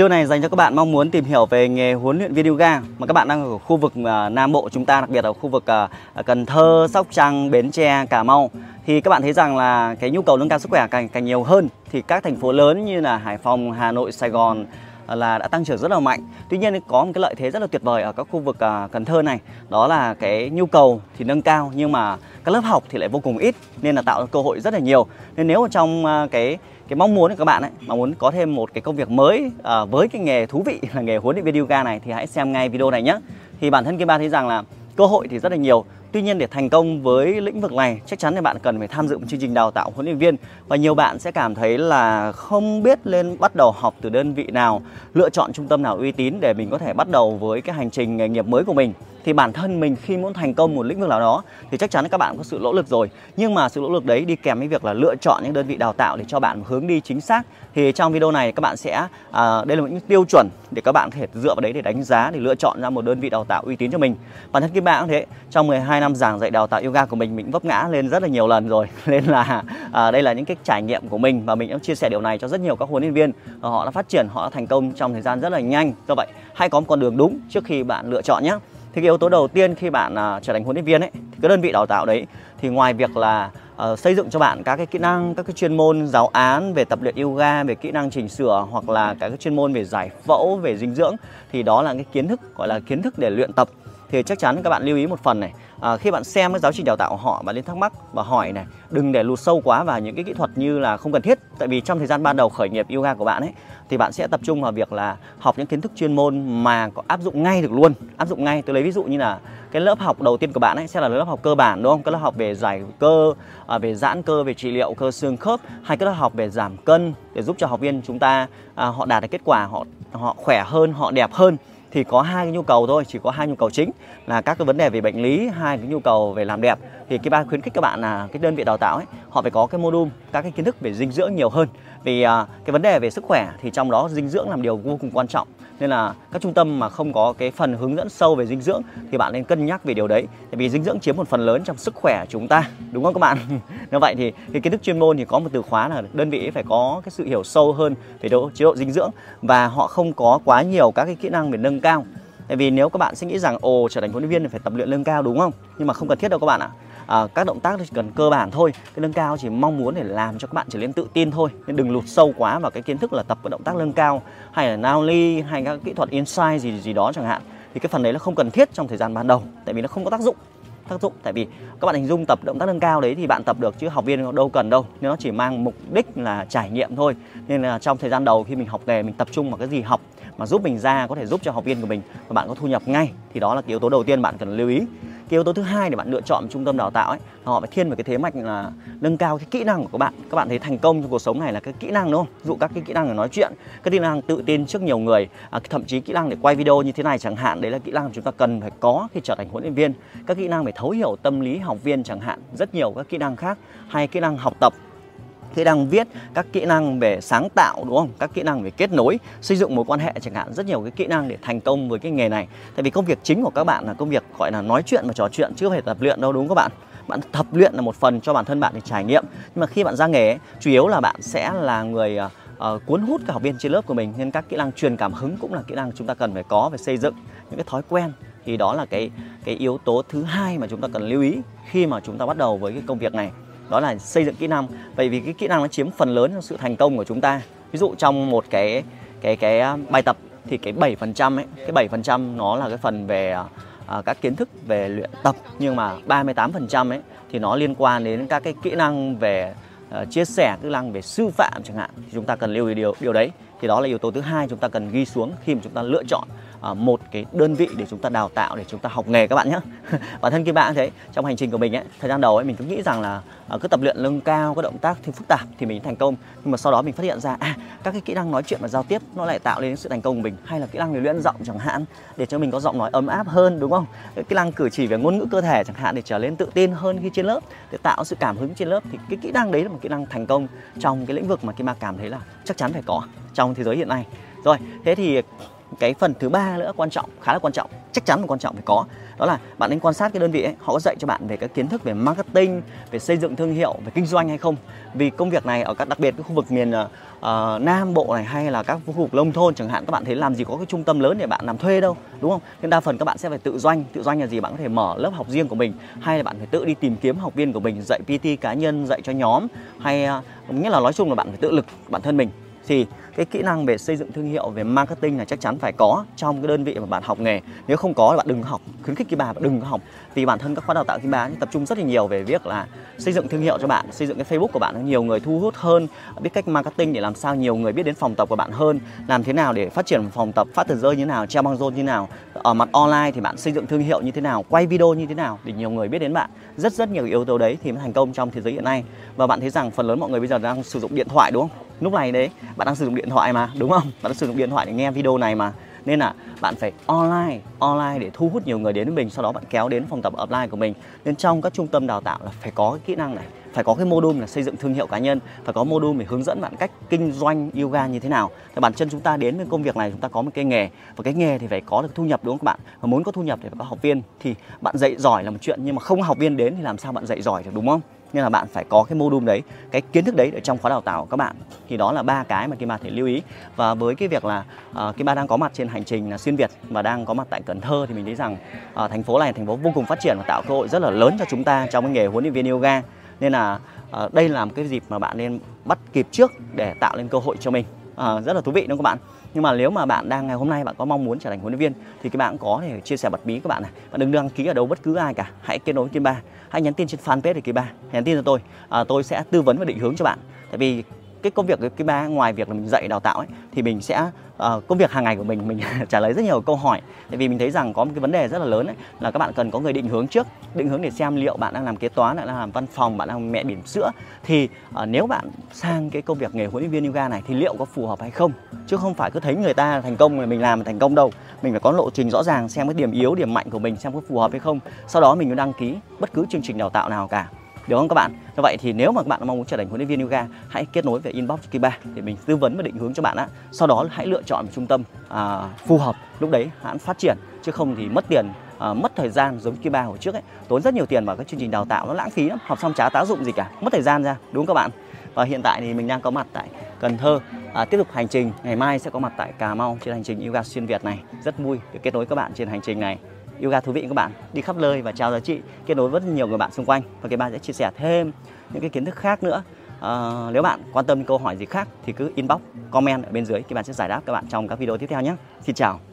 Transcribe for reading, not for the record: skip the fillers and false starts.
Video này dành cho các bạn mong muốn tìm hiểu về nghề huấn luyện viên yoga mà các bạn đang ở khu vực Nam Bộ chúng ta, đặc biệt ở khu vực Cần Thơ, Sóc Trăng, Bến Tre, Cà Mau. Thì các bạn thấy rằng là cái nhu cầu nâng cao sức khỏe càng nhiều hơn thì các thành phố lớn như là Hải Phòng, Hà Nội, Sài Gòn là đã tăng trưởng rất là mạnh. Tuy nhiên có một cái lợi thế rất là tuyệt vời ở các khu vực Cần Thơ này, đó là cái nhu cầu thì nâng cao nhưng mà các lớp học thì lại vô cùng ít, nên là tạo cơ hội rất là nhiều. Nên nếu trong cái mong muốn của các bạn ấy, mà muốn có thêm một cái công việc mới với cái nghề thú vị là nghề huấn luyện viên yoga này thì hãy xem ngay video này nhé. Thì bản thân Kim Ba thấy rằng là cơ hội thì rất là nhiều. Tuy nhiên để thành công với lĩnh vực này chắc chắn là bạn cần phải tham dự một chương trình đào tạo huấn luyện viên, và nhiều bạn sẽ cảm thấy là không biết nên bắt đầu học từ đơn vị nào, lựa chọn trung tâm nào uy tín để mình có thể bắt đầu với cái hành trình nghề nghiệp mới của mình. Thì bản thân mình khi muốn thành công một lĩnh vực nào đó thì chắc chắn các bạn có sự nỗ lực rồi, nhưng mà sự nỗ lực đấy đi kèm với việc là lựa chọn những đơn vị đào tạo để cho bạn một hướng đi chính xác. Thì trong video này các bạn sẽ đây là những tiêu chuẩn để các bạn có thể dựa vào đấy để đánh giá, để lựa chọn ra một đơn vị đào tạo uy tín cho mình. Bản thân Kim Ba cũng thế, trong 12 năm giảng dạy đào tạo yoga của mình vấp ngã lên rất là nhiều lần rồi, nên là đây là những cái trải nghiệm của mình, và mình đã chia sẻ điều này cho rất nhiều các huấn luyện viên. Họ đã phát triển, họ đã thành công trong thời gian rất là nhanh. Do vậy hãy có một con đường đúng trước khi bạn lựa chọn nhé. Thì cái yếu tố đầu tiên khi bạn trở thành huấn luyện viên ấy, thì cái đơn vị đào tạo đấy thì ngoài việc là xây dựng cho bạn các cái kỹ năng, các cái chuyên môn giáo án về tập luyện yoga, về kỹ năng chỉnh sửa, hoặc là các cái chuyên môn về giải phẫu, về dinh dưỡng, thì đó là cái kiến thức, gọi là kiến thức để luyện tập. Thì chắc chắn các bạn lưu ý một phần này, khi bạn xem cái giáo trình đào tạo họ, bạn nên thắc mắc và hỏi này, đừng để lụt sâu quá vào những cái kỹ thuật như là không cần thiết. Tại vì trong thời gian ban đầu khởi nghiệp yoga của bạn ấy thì bạn sẽ tập trung vào việc là học những kiến thức chuyên môn mà có áp dụng ngay được luôn, áp dụng ngay. Tôi lấy ví dụ như là cái lớp học đầu tiên của bạn ấy sẽ là lớp học cơ bản, đúng không? Cái lớp học về giải cơ, về giãn cơ, về trị liệu cơ xương khớp, hay cái lớp học về giảm cân để giúp cho học viên chúng ta họ đạt được kết quả, họ khỏe hơn, họ đẹp hơn. Thì có hai cái nhu cầu thôi, chỉ có hai nhu cầu chính là các cái vấn đề về bệnh lý, hai cái nhu cầu về làm đẹp. Thì Kim Ba khuyến khích các bạn là cái đơn vị đào tạo ấy, họ phải có cái module, các cái kiến thức về dinh dưỡng nhiều hơn. Vì cái vấn đề về sức khỏe thì trong đó dinh dưỡng làm điều vô cùng quan trọng, nên là các trung tâm mà không có cái phần hướng dẫn sâu về dinh dưỡng thì bạn nên cân nhắc về điều đấy. Tại vì dinh dưỡng chiếm một phần lớn trong sức khỏe chúng ta, đúng không các bạn? Như vậy thì cái kiến thức chuyên môn thì có một từ khóa là đơn vị phải có cái sự hiểu sâu hơn về chế độ dinh dưỡng, và họ không có quá nhiều các cái kỹ năng về nâng cao. Tại vì nếu các bạn sẽ nghĩ rằng ồ, trở thành huấn luyện viên thì phải tập luyện nâng cao, đúng không? Nhưng mà không cần thiết đâu các bạn ạ. Các động tác cần cơ bản thôi. Cái nâng cao chỉ mong muốn để làm cho các bạn trở nên tự tin thôi, nên đừng lụt sâu quá vào cái kiến thức là tập cái động tác nâng cao, hay là nao ly, hay các kỹ thuật inside gì đó chẳng hạn. Thì cái phần đấy nó không cần thiết trong thời gian ban đầu, tại vì nó không có tác dụng. Tại vì các bạn hình dung tập động tác nâng cao đấy thì bạn tập được chứ học viên đâu cần đâu, nên nó chỉ mang mục đích là trải nghiệm thôi. Nên là trong thời gian đầu khi mình học nghề, mình tập trung vào cái gì học mà giúp mình ra, có thể giúp cho học viên của mình và bạn có thu nhập ngay. Thì đó là cái yếu tố đầu tiên bạn cần lưu ý. Cái yếu tố thứ hai để bạn lựa chọn trung tâm đào tạo ấy, họ phải thiên về cái thế mạnh là nâng cao cái kỹ năng của các bạn. Các bạn thấy thành công trong cuộc sống này là cái kỹ năng, đúng không? Ví dụ các cái kỹ năng để nói chuyện, cái kỹ năng tự tin trước nhiều người, thậm chí kỹ năng để quay video như thế này chẳng hạn. Đấy là kỹ năng mà chúng ta cần phải có khi trở thành huấn luyện viên. Các kỹ năng về thấu hiểu tâm lý học viên chẳng hạn, rất nhiều các kỹ năng khác, hay kỹ năng học tập, kỹ năng viết, các kỹ năng về sáng tạo, đúng không? Các kỹ năng về kết nối, xây dựng mối quan hệ chẳng hạn, rất nhiều cái kỹ năng để thành công với cái nghề này. Tại vì công việc chính của các bạn là công việc gọi là nói chuyện và trò chuyện, chứ không phải tập luyện đâu, đúng không các bạn? Bạn tập luyện là một phần cho bản thân bạn để trải nghiệm, nhưng mà khi bạn ra nghề chủ yếu là bạn sẽ là người cuốn hút các học viên trên lớp của mình, nên các kỹ năng truyền cảm hứng cũng là kỹ năng chúng ta cần phải có, về xây dựng những cái thói quen. Thì đó là cái yếu tố thứ hai mà chúng ta cần lưu ý khi mà chúng ta bắt đầu với cái công việc này, đó là xây dựng kỹ năng. Bởi vì cái kỹ năng nó chiếm phần lớn trong sự thành công của chúng ta. Ví dụ trong một cái bài tập thì cái 7% ấy, cái 7% nó là cái phần về các kiến thức về luyện tập, nhưng mà 38% ấy thì nó liên quan đến các cái kỹ năng về chia sẻ, kỹ năng về sư phạm chẳng hạn. Thì chúng ta cần lưu ý điều đấy. Thì đó là yếu tố thứ hai chúng ta cần ghi xuống khi mà chúng ta lựa chọn một cái đơn vị để chúng ta đào tạo, để chúng ta học nghề các bạn nhé. Bản thân Kim Ba cũng thế, trong hành trình của mình ấy, thời gian đầu ấy mình cứ nghĩ rằng là cứ tập luyện nâng cao các động tác thì phức tạp thì mình thành công. Nhưng mà sau đó mình phát hiện ra các cái kỹ năng nói chuyện và giao tiếp nó lại tạo nên sự thành công của mình, hay là kỹ năng về luyện giọng chẳng hạn để cho mình có giọng nói ấm áp hơn, đúng không? Kỹ năng cử chỉ về ngôn ngữ cơ thể chẳng hạn để trở nên tự tin hơn khi trên lớp, để tạo sự cảm hứng trên lớp. Thì cái kỹ năng đấy là một kỹ năng thành công trong cái lĩnh vực mà Kim Ba cảm thấy là chắc chắn phải có trong thế giới hiện nay. Rồi, thế thì cái phần thứ ba nữa quan trọng, khá là quan trọng, chắc chắn là quan trọng phải có, đó là bạn nên quan sát cái đơn vị ấy, họ có dạy cho bạn về các kiến thức về marketing, về xây dựng thương hiệu, về kinh doanh hay không. Vì công việc này ở các, đặc biệt cái khu vực miền Nam Bộ này hay là các khu vực nông thôn chẳng hạn, các bạn thấy làm gì có cái trung tâm lớn để bạn làm thuê đâu, đúng không? Nên đa phần các bạn sẽ phải tự doanh. Tự doanh là gì? Bạn có thể mở lớp học riêng của mình, hay là bạn phải tự đi tìm kiếm học viên của mình, dạy PT cá nhân, dạy cho nhóm, hay nghĩa là nói chung là bạn phải tự lực bản thân mình. Thì cái kỹ năng về xây dựng thương hiệu, về marketing là chắc chắn phải có trong cái đơn vị mà bạn học nghề. Nếu không có thì bạn đừng học, khuyến khích Kim Ba bạn đừng học. Vì bản thân các khóa đào tạo Kim Ba tập trung rất là nhiều về việc là xây dựng thương hiệu cho bạn, xây dựng cái Facebook của bạn nhiều người thu hút hơn, biết cách marketing để làm sao nhiều người biết đến phòng tập của bạn hơn, làm thế nào để phát triển phòng tập, phát tờ rơi như thế nào, treo băng rôn như thế nào, ở mặt online thì bạn xây dựng thương hiệu như thế nào, quay video như thế nào để nhiều người biết đến bạn. Rất nhiều yếu tố đấy thì mới thành công trong thế giới hiện nay. Và bạn thấy rằng phần lớn mọi người bây giờ đang sử dụng điện thoại, đúng không? Lúc này đấy, bạn đang sử dụng điện thoại mà, đúng không? Bạn đang sử dụng điện thoại để nghe video này mà. Nên là bạn phải online để thu hút nhiều người đến với mình, sau đó bạn kéo đến phòng tập offline của mình. Nên trong các trung tâm đào tạo là phải có cái kỹ năng này, phải có cái module là xây dựng thương hiệu cá nhân, phải có module để hướng dẫn bạn cách kinh doanh yoga như thế nào. Thì bản chân chúng ta đến với công việc này, chúng ta có một cái nghề, và cái nghề thì phải có được thu nhập, đúng không các bạn? Và muốn có thu nhập thì phải có học viên. Thì bạn dạy giỏi là một chuyện, nhưng mà không học viên đến thì làm sao bạn dạy giỏi được, đúng không? Nên là bạn phải có cái module đấy, cái kiến thức đấy ở trong khóa đào tạo của các bạn. Thì đó là ba cái mà Kim Ba thể lưu ý. Và với cái việc là Kim Ba đang có mặt trên hành trình là xuyên Việt và đang có mặt tại Cần Thơ, thì mình thấy rằng thành phố này thành phố vô cùng phát triển và tạo cơ hội rất là lớn cho chúng ta trong cái nghề huấn luyện viên yoga. Nên là đây là một cái dịp mà bạn nên bắt kịp trước để tạo lên cơ hội cho mình. Rất là thú vị đúng không các bạn? Nhưng mà nếu mà bạn đang ngày hôm nay bạn có mong muốn trở thành huấn luyện viên thì các bạn có thể chia sẻ bật mí các bạn này. Bạn đừng đăng ký ở đâu bất cứ ai cả, hãy kết nối với Kim Ba, hãy nhắn tin trên fanpage của Kim Ba, nhắn tin cho tôi, tôi sẽ tư vấn và định hướng cho bạn. Tại vì cái công việc của Kim Ba ngoài việc là mình dạy đào tạo ấy, thì mình sẽ công việc hàng ngày của mình trả lời rất nhiều câu hỏi. Tại vì mình thấy rằng có một cái vấn đề rất là lớn ấy, là các bạn cần có người định hướng trước, định hướng để xem liệu bạn đang làm kế toán, bạn đang làm văn phòng, bạn đang mẹ bỉm sữa, thì nếu bạn sang cái công việc nghề huấn luyện viên yoga này thì liệu có phù hợp hay không, chứ không phải cứ thấy người ta thành công là mình làm thành công đâu. Mình phải có lộ trình rõ ràng, xem cái điểm yếu điểm mạnh của mình, xem có phù hợp hay không, sau đó mình mới đăng ký bất cứ chương trình đào tạo nào cả, được không các bạn? Như vậy thì nếu mà các bạn mong muốn trở thành huấn luyện viên yoga, hãy kết nối về inbox Kim Ba để mình tư vấn và định hướng cho bạn. Sau đó hãy lựa chọn một trung tâm phù hợp, lúc đấy hãng phát triển, chứ không thì mất tiền, mất thời gian giống Kim Ba hồi trước ấy, tốn rất nhiều tiền vào các chương trình đào tạo, nó lãng phí lắm, học xong chả tác dụng gì cả, mất thời gian ra, đúng không các bạn? Và hiện tại thì mình đang có mặt tại Cần Thơ, tiếp tục hành trình, ngày mai sẽ có mặt tại Cà Mau trên hành trình yoga xuyên Việt này. Rất vui được kết nối các bạn trên hành trình này. Yoga thú vị các bạn, đi khắp nơi và trao giá trị, kết nối với rất nhiều người bạn xung quanh. Và Kim Ba sẽ chia sẻ thêm những cái kiến thức khác nữa. Nếu bạn quan tâm câu hỏi gì khác thì cứ inbox, comment ở bên dưới, Kim Ba sẽ giải đáp các bạn trong các video tiếp theo nhé. Xin chào.